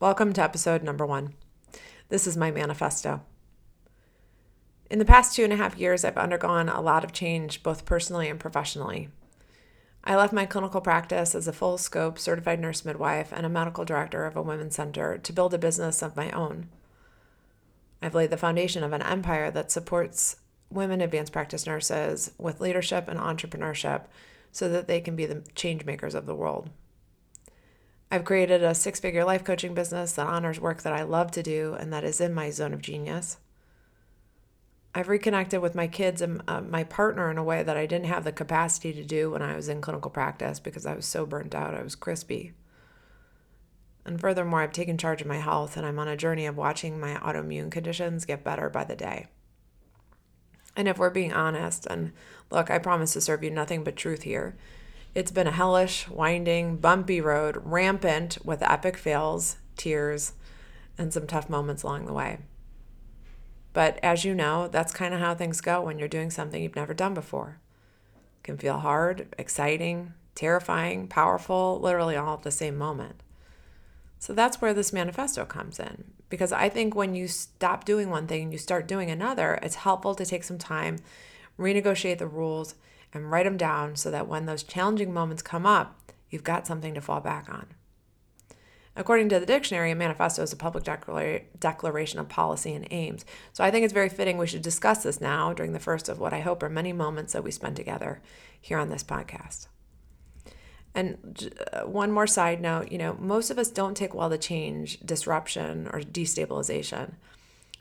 Welcome to episode number 1. This is my manifesto. In the past 2.5 years, I've undergone a lot of change, both personally and professionally. I left my clinical practice as a full-scope certified nurse midwife and a medical director of a women's center to build a business of my own. I've laid the foundation of an empire that supports women advanced practice nurses with leadership and entrepreneurship so that they can be the change makers of the world. I've created a 6-figure life coaching business that honors work that I love to do and that is in my zone of genius. I've reconnected with my kids and my partner in a way that I didn't have the capacity to do when I was in clinical practice because I was so burnt out. I was crispy. And furthermore, I've taken charge of my health and I'm on a journey of watching my autoimmune conditions get better by the day. And if we're being honest, and look, I promise to serve you nothing but truth here, it's been a hellish, winding, bumpy road, rampant with epic fails, tears, and some tough moments along the way. But as you know, that's kind of how things go when you're doing something you've never done before. It can feel hard, exciting, terrifying, powerful, literally all at the same moment. So that's where this manifesto comes in, because I think when you stop doing one thing and you start doing another, it's helpful to take some time, renegotiate the rules, and write them down so that when those challenging moments come up, you've got something to fall back on. According to the dictionary, a manifesto is a public declaration of policy and aims. So I think it's very fitting we should discuss this now during the first of what I hope are many moments that we spend together here on this podcast. And one more side note, most of us don't take well to change, disruption, or destabilization.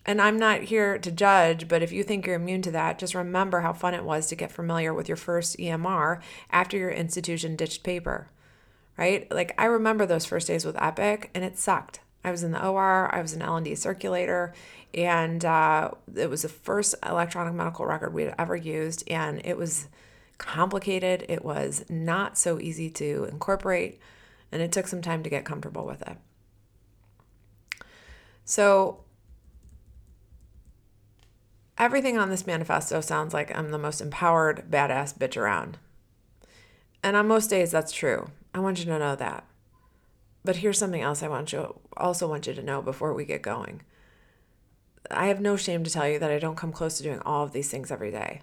And I'm not here to judge, but if you think you're immune to that, just remember how fun it was to get familiar with your first EMR after your institution ditched paper, right? Like, I remember those first days with Epic, and it sucked. I was in the OR, I was an L&D circulator, and it was the first electronic medical record we had ever used, and it was complicated, it was not so easy to incorporate, and it took some time to get comfortable with it. So everything on this manifesto sounds like I'm the most empowered, badass bitch around. And on most days, that's true. I want you to know that. But here's something else I also want you to know before we get going. I have no shame to tell you that I don't come close to doing all of these things every day.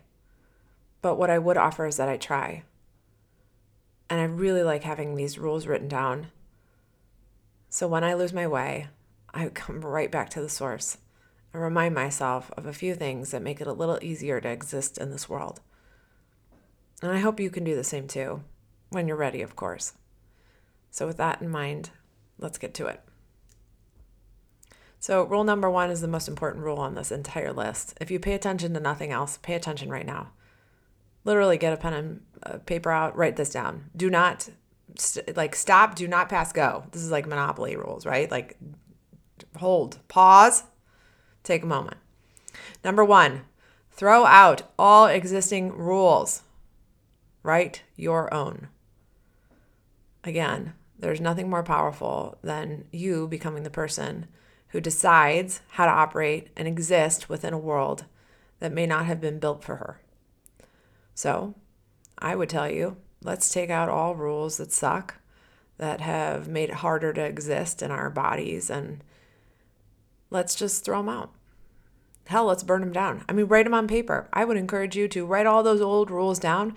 But what I would offer is that I try. And I really like having these rules written down. So when I lose my way, I come right back to the source. I remind myself of a few things that make it a little easier to exist in this world. And I hope you can do the same too, when you're ready, of course. So with that in mind, let's get to it. So rule number 1 is the most important rule on this entire list. If you pay attention to nothing else, pay attention right now. Literally get a pen and paper out, write this down. Do not, stop, do not pass go. This is like Monopoly rules, right? Like, hold, pause. Take a moment. Number 1, throw out all existing rules. Write your own. Again, there's nothing more powerful than you becoming the person who decides how to operate and exist within a world that may not have been built for her. So I would tell you, let's take out all rules that suck, that have made it harder to exist in our bodies, and let's just throw them out. Hell, let's burn them down. I mean, write them on paper. I would encourage you to write all those old rules down,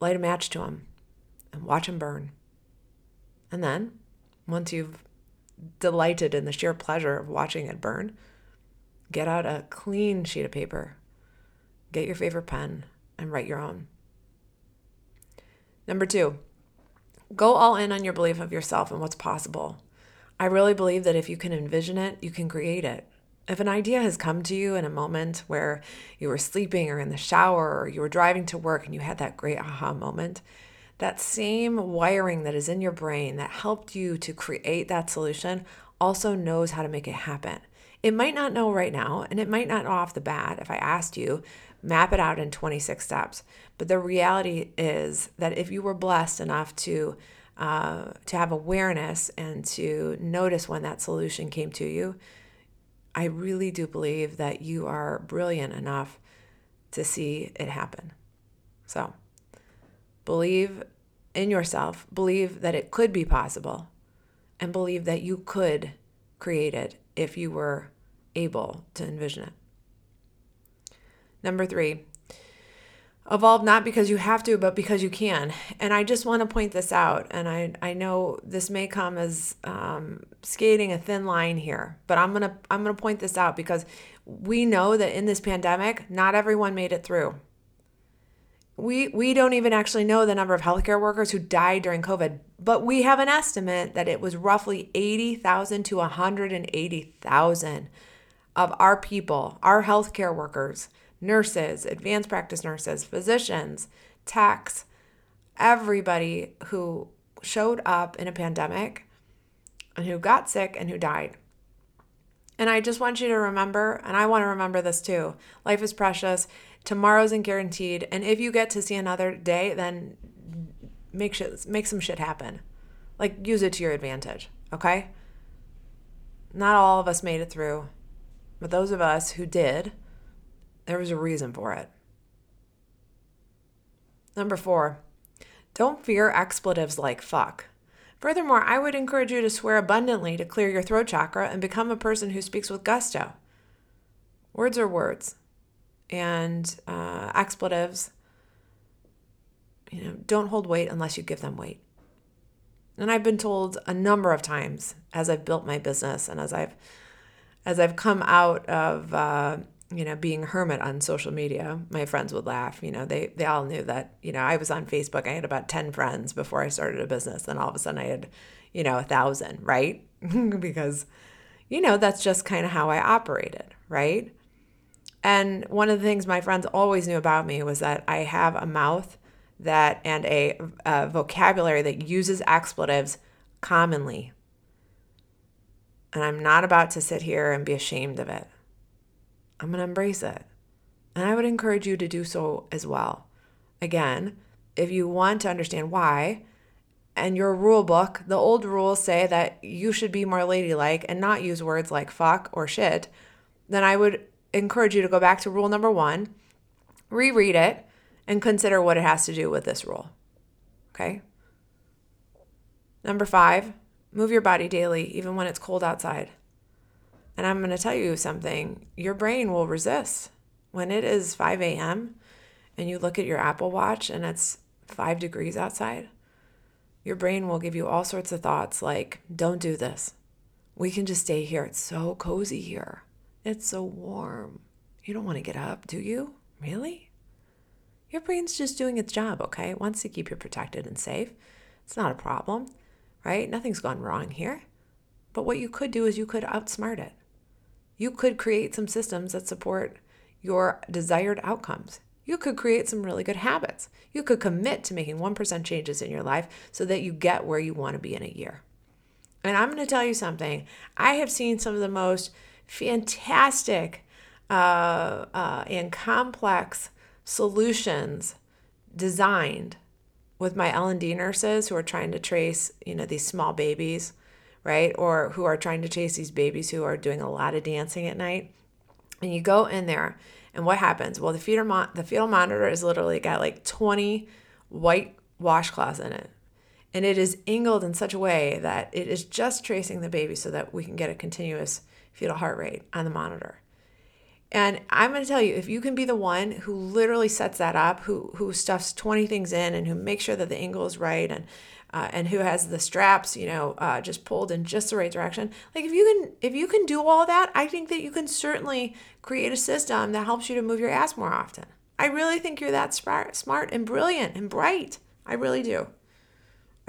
light a match to them, and watch them burn. And then, once you've delighted in the sheer pleasure of watching it burn, get out a clean sheet of paper, get your favorite pen, and write your own. Number 2, go all in on your belief of yourself and what's possible. I really believe that if you can envision it, you can create it. If an idea has come to you in a moment where you were sleeping or in the shower or you were driving to work and you had that great aha moment, that same wiring that is in your brain that helped you to create that solution also knows how to make it happen. It might not know right now, and it might not off the bat if I asked you, map it out in 26 steps. But the reality is that if you were blessed enough to have awareness and to notice when that solution came to you, I really do believe that you are brilliant enough to see it happen. So believe in yourself, believe that it could be possible, and believe that you could create it if you were able to envision it. Number 3, evolve not because you have to, but because you can. And I just want to point this out. And I know this may come as skating a thin line here, but I'm gonna point this out because we know that in this pandemic, not everyone made it through. We don't even actually know the number of healthcare workers who died during COVID, but we have an estimate that it was roughly 80,000 to 180,000 of our people, our healthcare workers, nurses, advanced practice nurses, physicians, techs, everybody who showed up in a pandemic and who got sick and who died. And I just want you to remember, and I want to remember this too, life is precious. Tomorrow's isn't guaranteed. And if you get to see another day, then make some shit happen. Like, use it to your advantage, okay? Not all of us made it through, but those of us who did, there was a reason for it. Number 4, don't fear expletives like fuck. Furthermore, I would encourage you to swear abundantly to clear your throat chakra and become a person who speaks with gusto. Words are words. And expletives, don't hold weight unless you give them weight. And I've been told a number of times as I've built my business and as I've come out of being a hermit on social media, my friends would laugh. They all knew that I was on Facebook. I had about 10 friends before I started a business, and all of a sudden I had 1,000, right? Because that's just kind of how I operated, right? And one of the things my friends always knew about me was that I have a mouth that and a vocabulary that uses expletives commonly. And I'm not about to sit here and be ashamed of it. I'm going to embrace it. And I would encourage you to do so as well. Again, if you want to understand why, and your rule book, the old rules say that you should be more ladylike and not use words like fuck or shit, then I would encourage you to go back to rule number 1, reread it, and consider what it has to do with this rule. Okay? Number 5, move your body daily, even when it's cold outside. And I'm going to tell you something. Your brain will resist. When it is 5 a.m. and you look at your Apple Watch and it's 5 degrees outside, your brain will give you all sorts of thoughts like, don't do this. We can just stay here. It's so cozy here. It's so warm. You don't want to get up, do you? Really? Your brain's just doing its job, okay? It wants to keep you protected and safe. It's not a problem, right? Nothing's gone wrong here. But what you could do is you could outsmart it. You could create some systems that support your desired outcomes. You could create some really good habits. You could commit to making 1% changes in your life so that you get where you want to be in a year. And I'm going to tell you something. I have seen some of the most fantastic and complex solutions designed with my L&D nurses who are trying to trace, these small babies, right? Or who are trying to chase these babies who are doing a lot of dancing at night. And you go in there and what happens? Well, the fetal monitor is literally got like 20 white washcloths in it. And it is angled in such a way that it is just tracing the baby so that we can get a continuous fetal heart rate on the monitor. And I'm going to tell you, if you can be the one who literally sets that up, who stuffs 20 things in and who makes sure that the angle is right and who has the straps, just pulled in just the right direction. Like if you can do all that, I think that you can certainly create a system that helps you to move your ass more often. I really think you're that smart and brilliant and bright. I really do.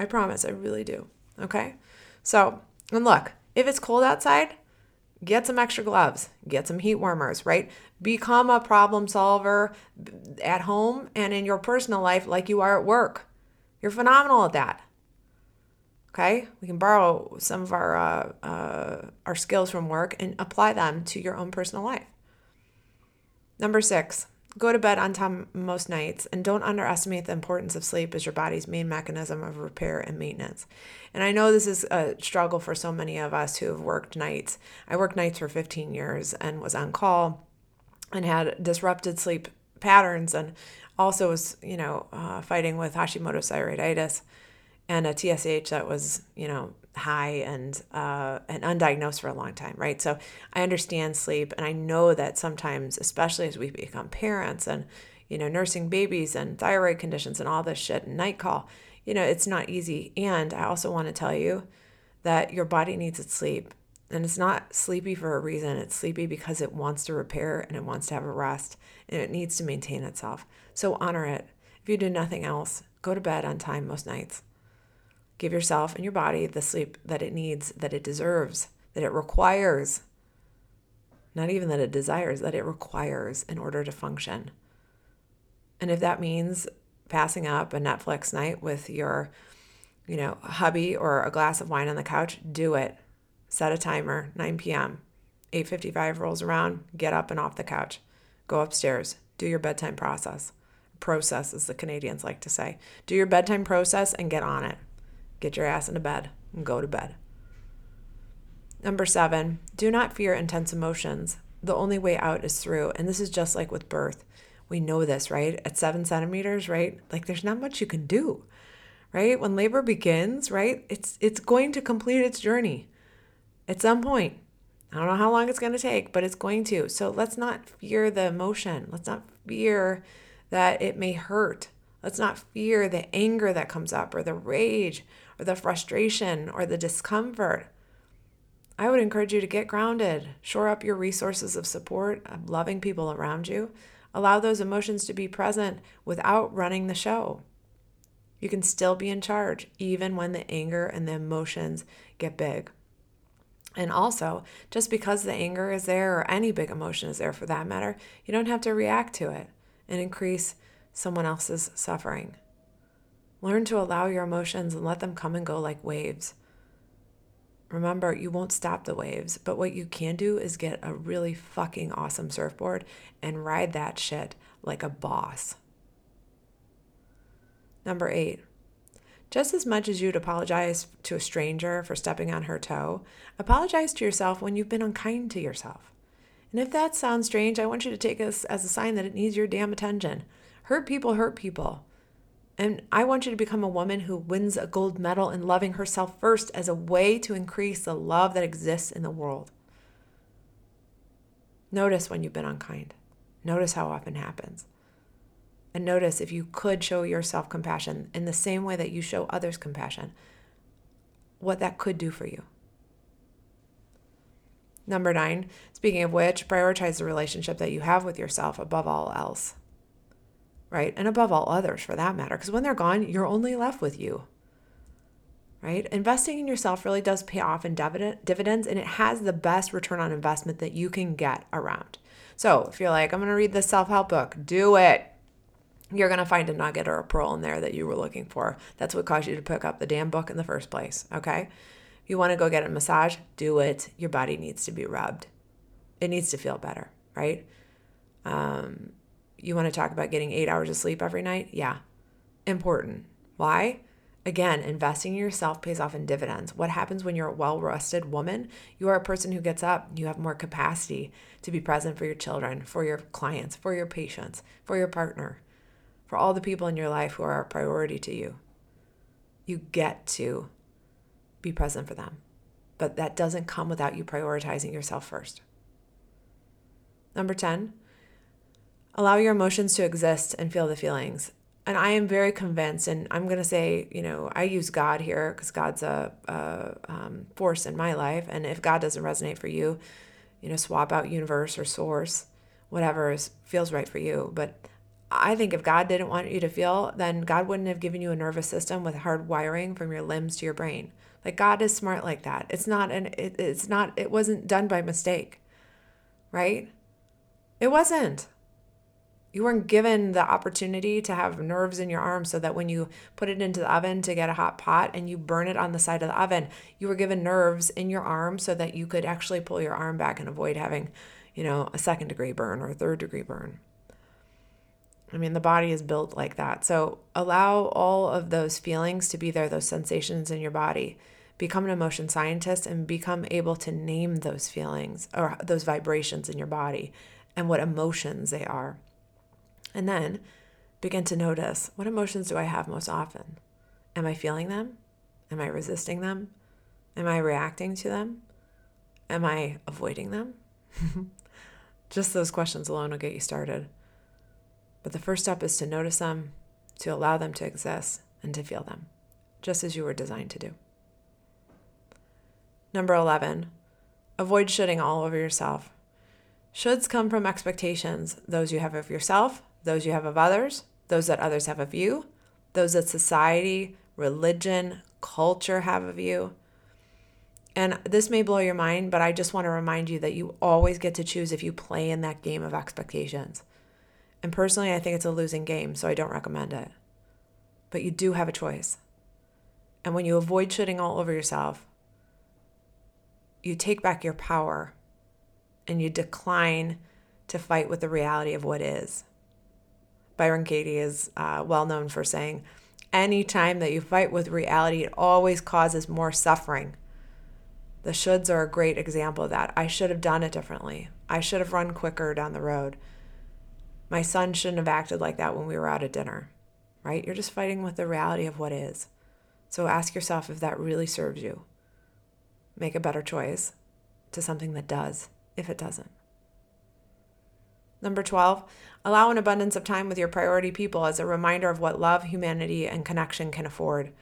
I promise, I really do. Okay? So, and look, if it's cold outside, get some extra gloves, get some heat warmers, right? Become a problem solver at home and in your personal life like you are at work. You're phenomenal at that. Okay? We can borrow some of our skills from work and apply them to your own personal life. Number 6, go to bed on time most nights and don't underestimate the importance of sleep as your body's main mechanism of repair and maintenance. And I know this is a struggle for so many of us who have worked nights. I worked nights for 15 years and was on call and had disrupted sleep patterns and also was, fighting with Hashimoto's thyroiditis and a TSH that was, high and undiagnosed for a long time, right? So I understand sleep, and I know that sometimes, especially as we become parents and, you know, nursing babies and thyroid conditions and all this shit and night call, you know, it's not easy. And I also want to tell you that your body needs its sleep, and it's not sleepy for a reason. It's sleepy because it wants to repair and it wants to have a rest and it needs to maintain itself. So honor it. If you do nothing else, go to bed on time most nights. Give yourself and your body the sleep that it needs, that it deserves, that it requires, not even that it desires, that it requires in order to function. And if that means passing up a Netflix night with your, you know, hubby or a glass of wine on the couch, do it. Set a timer, 9 p.m. 8:55 rolls around, get up and off the couch. Go upstairs. Do your bedtime process. Process, as the Canadians like to say. Do your bedtime process and get on it. Get your ass into bed and go to bed. Number 7, do not fear intense emotions. The only way out is through. And this is just like with birth. We know this, right? At 7 centimeters, right? Like there's not much you can do, right? When labor begins, right? It's going to complete its journey at some point. I don't know how long it's going to take, but it's going to. So let's not fear the emotion. Let's not fear that it may hurt. Let's not fear the anger that comes up or the rage or the frustration or the discomfort. I would encourage you to get grounded, shore up your resources of support, of loving people around you. Allow those emotions to be present without running the show. You can still be in charge, even when the anger and the emotions get big. And also, just because the anger is there or any big emotion is there for that matter, you don't have to react to it and increase someone else's suffering. Learn to allow your emotions and let them come and go like waves. Remember, you won't stop the waves, but what you can do is get a really fucking awesome surfboard and ride that shit like a boss. Number 8, just as much as you'd apologize to a stranger for stepping on her toe, apologize to yourself when you've been unkind to yourself. And if that sounds strange, I want you to take this as a sign that it needs your damn attention. Hurt people hurt people. And I want you to become a woman who wins a gold medal in loving herself first as a way to increase the love that exists in the world. Notice when you've been unkind. Notice how often happens. And notice if you could show yourself compassion in the same way that you show others compassion, what that could do for you. Number 9, speaking of which, prioritize the relationship that you have with yourself above all else. Right? And above all others for that matter, because when they're gone, you're only left with you, right? Investing in yourself really does pay off in dividends, and it has the best return on investment that you can get around. So if you're like, I'm going to read this self-help book, do it. You're going to find a nugget or a pearl in there that you were looking for. That's what caused you to pick up the damn book in the first place, okay? If you want to go get a massage, do it. Your body needs to be rubbed. It needs to feel better, right? You want to talk about getting 8 hours of sleep every night? Yeah. Important. Why? Again, investing in yourself pays off in dividends. What happens when you're a well-rested woman? You are a person who gets up. You have more capacity to be present for your children, for your clients, for your patients, for your partner, for all the people in your life who are a priority to you. You get to be present for them. But that doesn't come without you prioritizing yourself first. Number 10, allow your emotions to exist and feel the feelings. And I am very convinced, and I'm going to say, you know, I use God here because God's a force in my life. And if God doesn't resonate for you, you know, swap out universe or source, whatever feels right for you. But I think if God didn't want you to feel, then God wouldn't have given you a nervous system with hard wiring from your limbs to your brain. Like God is smart like that. It wasn't done by mistake, right? It wasn't. You weren't given the opportunity to have nerves in your arms so that when you put it into the oven to get a hot pot and you burn it on the side of the oven, you were given nerves in your arm so that you could actually pull your arm back and avoid having, you know, a 2nd degree burn or a 3rd degree burn. I mean, the body is built like that. So allow all of those feelings to be there, those sensations in your body. Become an emotion scientist and become able to name those feelings or those vibrations in your body and what emotions they are. And then begin to notice, what emotions do I have most often? Am I feeling them? Am I resisting them? Am I reacting to them? Am I avoiding them? Just those questions alone will get you started. But the first step is to notice them, to allow them to exist, and to feel them, just as you were designed to do. Number 11, avoid shoulding all over yourself. Shoulds come from expectations, those you have of yourself, those you have of others, those that others have of you, those that society, religion, culture have of you. And this may blow your mind, but I just want to remind you that you always get to choose if you play in that game of expectations. And personally, I think it's a losing game, so I don't recommend it. But you do have a choice. And when you avoid shitting all over yourself, you take back your power and you decline to fight with the reality of what is. Byron Katie is well known for saying, any time that you fight with reality, it always causes more suffering. The shoulds are a great example of that. I should have done it differently. I should have run quicker down the road. My son shouldn't have acted like that when we were out at dinner, right? You're just fighting with the reality of what is. So ask yourself if that really serves you. Make a better choice to something that does, if it doesn't. Number 12, allow an abundance of time with your priority people as a reminder of what love, humanity, and connection can afford.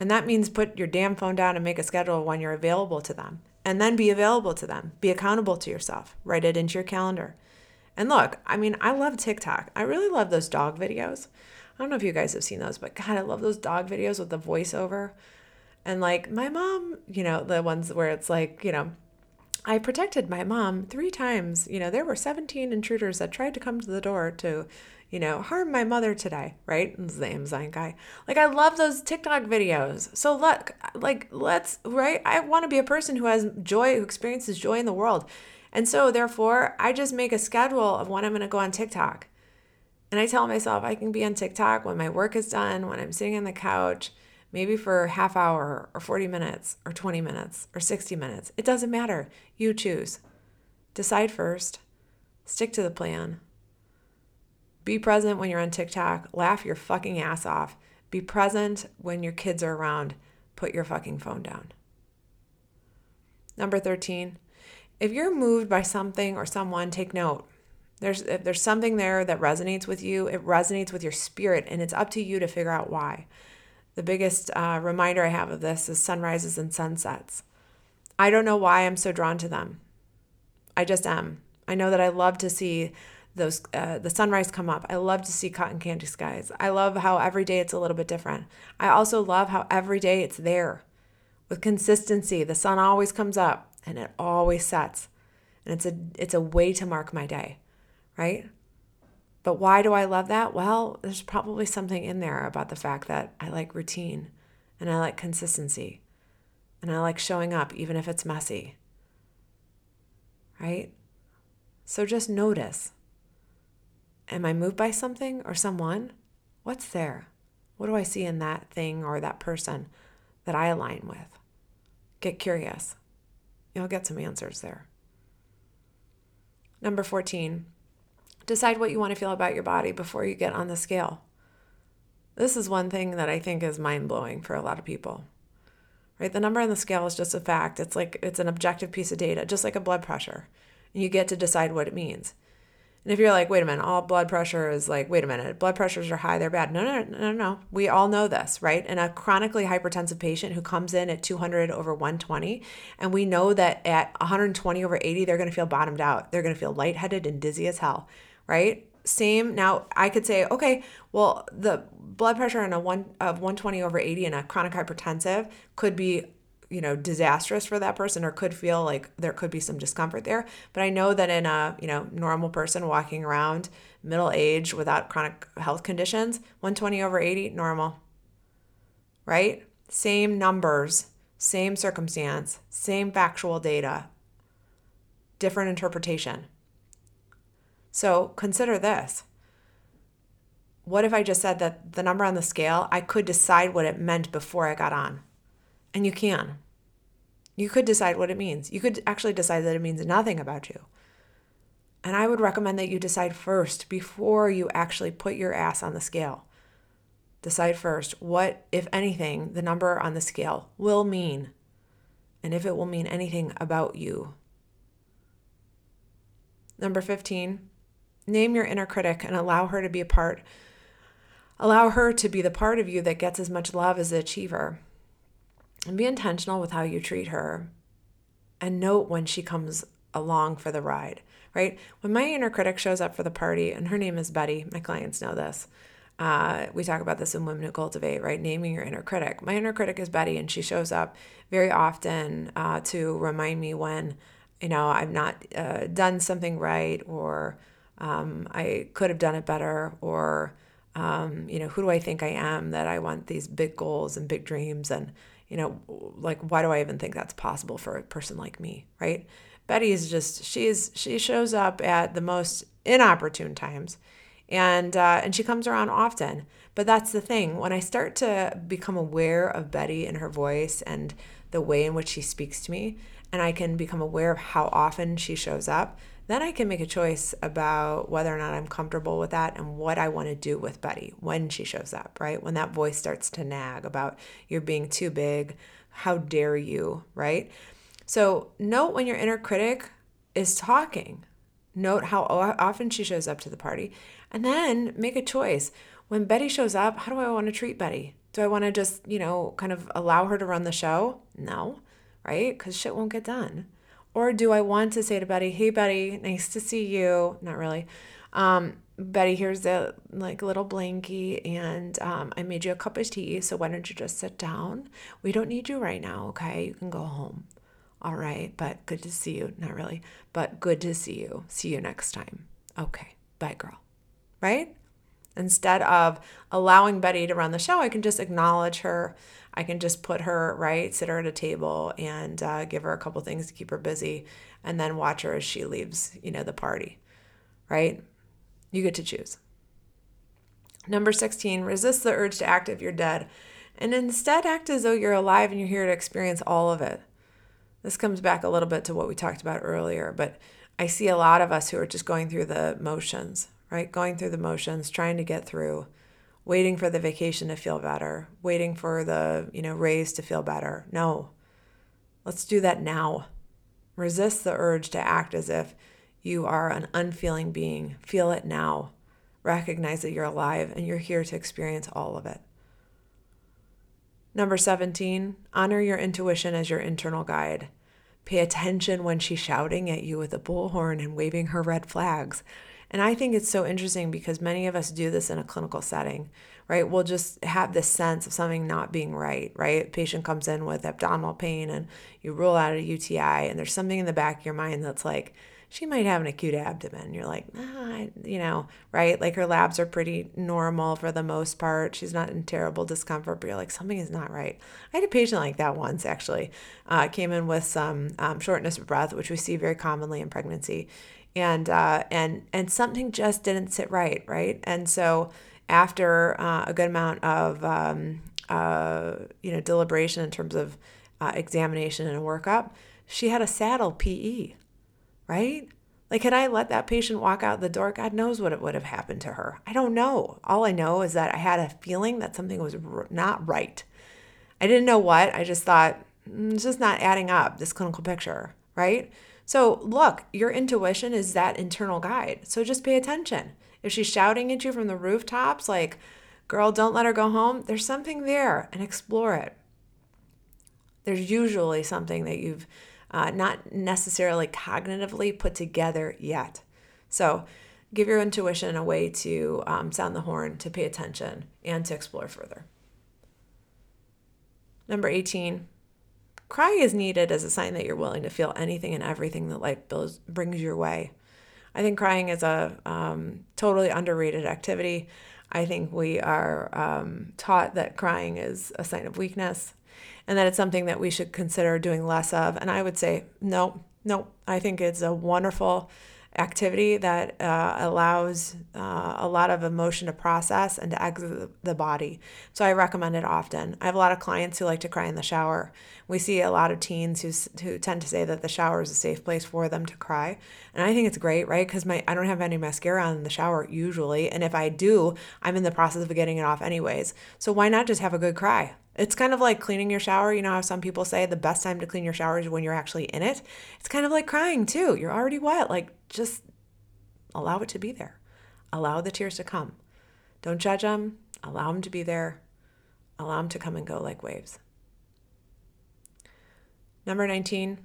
And that means put your damn phone down and make a schedule when you're available to them. And then be available to them. Be accountable to yourself. Write it into your calendar. And look, I mean, I love TikTok. I really love those dog videos. I don't know if you guys have seen those, but God, I love those dog videos with the voiceover. And like my mom, you know, the ones where it's like, you know, I protected my mom 3 times. You know, there were 17 intruders that tried to come to the door to, you know, harm my mother today, right? This is the Amazon guy. Like, I love those TikTok videos. So look, like, let's, right? I want to be a person who has joy, who experiences joy in the world. And so therefore, I just make a schedule of when I'm going to go on TikTok. And I tell myself I can be on TikTok when my work is done, when I'm sitting on the couch, maybe for a half hour or 40 minutes or 20 minutes or 60 minutes. It doesn't matter. You choose. Decide first. Stick to the plan. Be present when you're on TikTok. Laugh your fucking ass off. Be present when your kids are around. Put your fucking phone down. Number 13, if you're moved by something or someone, take note. If there's something there that resonates with you, it resonates with your spirit, and it's up to you to figure out why. The biggest reminder I have of this is sunrises and sunsets. I don't know why I'm so drawn to them. I just am. I know that I love to see those the sunrise come up. I love to see cotton candy skies. I love how every day it's a little bit different. I also love how every day it's there. With consistency, the sun always comes up and it always sets. And it's a way to mark my day, right? But why do I love that? Well, there's probably something in there about the fact that I like routine and I like consistency and I like showing up even if it's messy, right? So just notice. Am I moved by something or someone? What's there? What do I see in that thing or that person that I align with? Get curious. You'll get some answers there. Number 14. Decide what you want to feel about your body before you get on the scale. This is one thing that I think is mind-blowing for a lot of people, right? The number on the scale is just a fact. It's like it's an objective piece of data, just like a blood pressure. And you get to decide what it means. And if you're like, wait a minute, all blood pressure is like, wait a minute, blood pressures are high, they're bad. No. We all know this, right? And a chronically hypertensive patient who comes in at 200/120, and we know that at 120/80, they're going to feel bottomed out. They're going to feel lightheaded and dizzy as hell. Right? Same. Now I could say, okay, well, the blood pressure in of 120/80 in a chronic hypertensive could be, you know, disastrous for that person, or could feel like there could be some discomfort there. But I know that in a, you know, normal person walking around middle age without chronic health conditions, 120/80, normal, right? Same numbers, same circumstance, same factual data, different interpretation. So consider this. What if I just said that the number on the scale, I could decide what it meant before I got on? And you can. You could decide what it means. You could actually decide that it means nothing about you. And I would recommend that you decide first before you actually put your ass on the scale. Decide first what, if anything, the number on the scale will mean. and if it will mean anything about you. Number 15, name your inner critic and allow her to be the part of you that gets as much love as the achiever. And be intentional with how you treat her. And note when she comes along for the ride, right? When my inner critic shows up for the party, and her name is Betty, my clients know this. We talk about this in Women Who Cultivate, right? Naming your inner critic. My inner critic is Betty, and she shows up very often to remind me when, I've not done something right, or I could have done it better, or, who do I think I am that I want these big goals and big dreams, and, why do I even think that's possible for a person like me, right? Betty is just, she shows up at the most inopportune times, and she comes around often. But that's the thing. When I start to become aware of Betty and her voice and the way in which she speaks to me, and I can become aware of how often she shows up, then I can make a choice about whether or not I'm comfortable with that and what I want to do with Betty when she shows up, right? When that voice starts to nag about you're being too big, how dare you, right? So note when your inner critic is talking. Note how often she shows up to the party. And then make a choice. When Betty shows up, how do I want to treat Betty? Do I want to just, kind of allow her to run the show? No, right? Because shit won't get done. Or do I want to say to Betty, hey, Betty, nice to see you. Not really. Betty, here's the little blankie, and I made you a cup of tea, so why don't you just sit down? We don't need you right now, okay? You can go home. All right, but good to see you. Not really, but good to see you. See you next time. Okay, bye, girl. Right? Instead of allowing Betty to run the show, I can just acknowledge her. I can just put her, right, sit her at a table and give her a couple things to keep her busy, and then watch her as she leaves, the party. Right? You get to choose. Number 16, resist the urge to act if you're dead, and instead act as though you're alive and you're here to experience all of it. This comes back a little bit to what we talked about earlier, but I see a lot of us who are just going through the motions, right? Going through the motions, trying to get through, waiting for the vacation to feel better, waiting for the, raise to feel better. No, let's do that now. Resist the urge to act as if you are an unfeeling being. Feel it now. Recognize that you're alive and you're here to experience all of it. Number 17, honor your intuition as your internal guide. Pay attention when she's shouting at you with a bullhorn and waving her red flags. And I think it's so interesting because many of us do this in a clinical setting, right? We'll just have this sense of something not being right, right? A patient comes in with abdominal pain and you rule out a UTI, and there's something in the back of your mind that's like, she might have an acute abdomen. You're like, right? Like her labs are pretty normal for the most part. She's not in terrible discomfort, but you're like, something is not right. I had a patient like that once, actually. Came in with some shortness of breath, which we see very commonly in pregnancy. And something just didn't sit right, right? And so after a good amount of, deliberation in terms of examination and workup, she had a saddle PE. Right? Like, had I let that patient walk out the door, God knows what it would have happened to her. I don't know. All I know is that I had a feeling that something was not right. I didn't know what. I just thought, it's just not adding up, this clinical picture, right? So look, your intuition is that internal guide. So just pay attention. If she's shouting at you from the rooftops, like, girl, don't let her go home, there's something there, and explore it. There's usually something that you've not necessarily cognitively put together yet. So give your intuition a way to sound the horn, to pay attention, and to explore further. Number 18, cry is needed as a sign that you're willing to feel anything and everything that life brings your way. I think crying is a totally underrated activity. I think we are taught that crying is a sign of weakness, and that it's something that we should consider doing less of. And I would say, no. I think it's a wonderful activity that allows a lot of emotion to process and to exit the body. So I recommend it often. I have a lot of clients who like to cry in the shower. We see a lot of teens who tend to say that the shower is a safe place for them to cry. And I think it's great, right? Because I don't have any mascara on in the shower usually. And if I do, I'm in the process of getting it off anyways. So why not just have a good cry? It's kind of like cleaning your shower. You know how some people say the best time to clean your shower is when you're actually in it. It's kind of like crying too. You're already wet. Like, just allow it to be there. Allow the tears to come. Don't judge them. Allow them to be there. Allow them to come and go like waves. Number 19,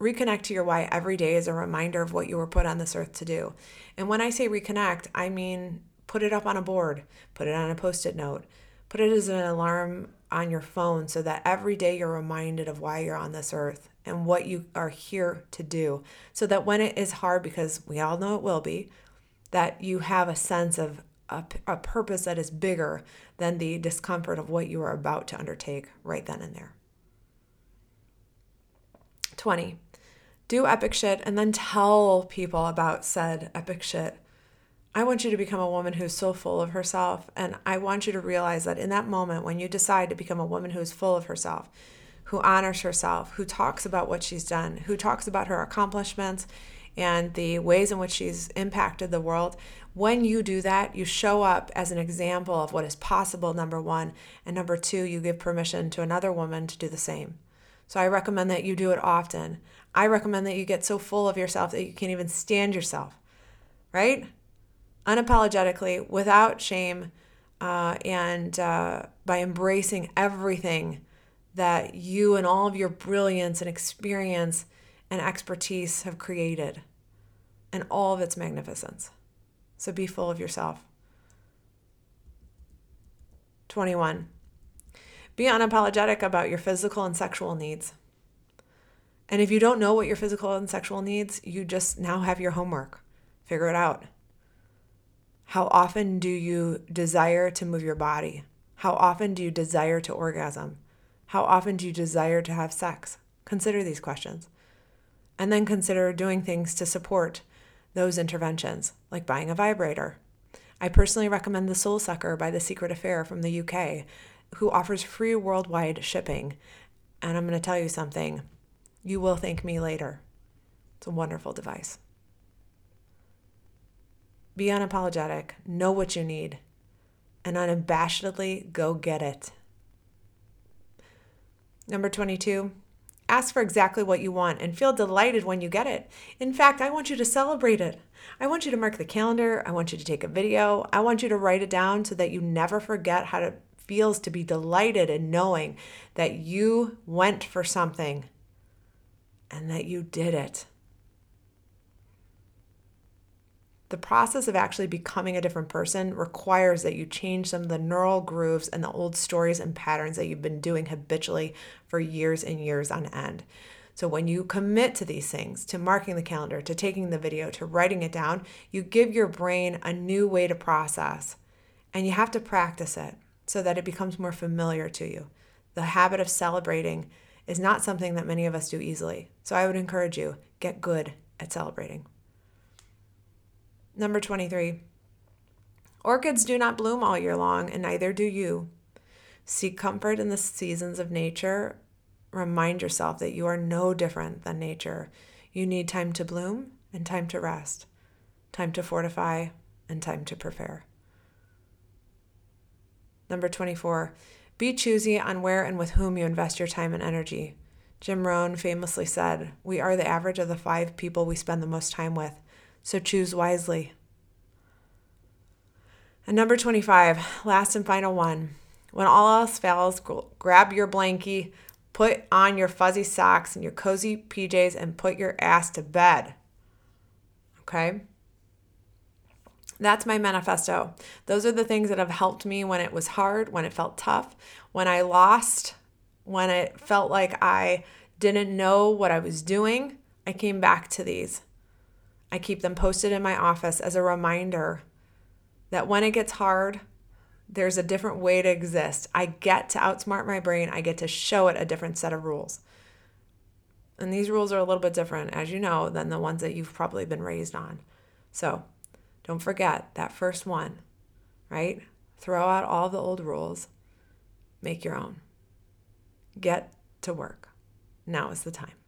reconnect to your why every day as a reminder of what you were put on this earth to do. And when I say reconnect, I mean put it up on a board, put it on a Post-it note, put it as an alarm on your phone so that every day you're reminded of why you're on this earth and what you are here to do. So that when it is hard, because we all know it will be, that you have a sense of a purpose that is bigger than the discomfort of what you are about to undertake right then and there. 20, do epic shit and then tell people about said epic shit. I want you to become a woman who's so full of herself, and I want you to realize that in that moment when you decide to become a woman who's full of herself, who honors herself, who talks about what she's done, who talks about her accomplishments and the ways in which she's impacted the world, when you do that, you show up as an example of what is possible, number one, and number two, you give permission to another woman to do the same. So I recommend that you do it often. I recommend that you get so full of yourself that you can't even stand yourself, right? Unapologetically, without shame, and by embracing everything that you and all of your brilliance and experience and expertise have created and all of its magnificence. So be full of yourself. 21, be unapologetic about your physical and sexual needs. And if you don't know what your physical and sexual needs, you just now have your homework. Figure it out. How often do you desire to move your body? How often do you desire to orgasm? How often do you desire to have sex? Consider these questions. And then consider doing things to support those interventions, like buying a vibrator. I personally recommend the Soul Sucker by The Secret Affair from the UK, who offers free worldwide shipping. And I'm going to tell you something. You will thank me later. It's a wonderful device. Be unapologetic, know what you need, and unabashedly go get it. Number 22, ask for exactly what you want and feel delighted when you get it. In fact, I want you to celebrate it. I want you to mark the calendar. I want you to take a video. I want you to write it down so that you never forget how it feels to be delighted in knowing that you went for something and that you did it. The process of actually becoming a different person requires that you change some of the neural grooves and the old stories and patterns that you've been doing habitually for years and years on end. So when you commit to these things, to marking the calendar, to taking the video, to writing it down, you give your brain a new way to process. And you have to practice it so that it becomes more familiar to you. The habit of celebrating is not something that many of us do easily. So I would encourage you, get good at celebrating. Number 23, orchids do not bloom all year long, and neither do you. Seek comfort in the seasons of nature. Remind yourself that you are no different than nature. You need time to bloom and time to rest, time to fortify and time to prepare. Number 24, be choosy on where and with whom you invest your time and energy. Jim Rohn famously said, "We are the average of the 5 people we spend the most time with. So choose wisely." And number 25, last and final one. When all else fails, grab your blankie, put on your fuzzy socks and your cozy PJs and put your ass to bed. Okay? That's my manifesto. Those are the things that have helped me when it was hard, when it felt tough, when I lost, when it felt like I didn't know what I was doing. I came back to these. I keep them posted in my office as a reminder that when it gets hard, there's a different way to exist. I get to outsmart my brain. I get to show it a different set of rules. And these rules are a little bit different, as you know, than the ones that you've probably been raised on. So don't forget that first one, right? Throw out all the old rules. Make your own. Get to work. Now is the time.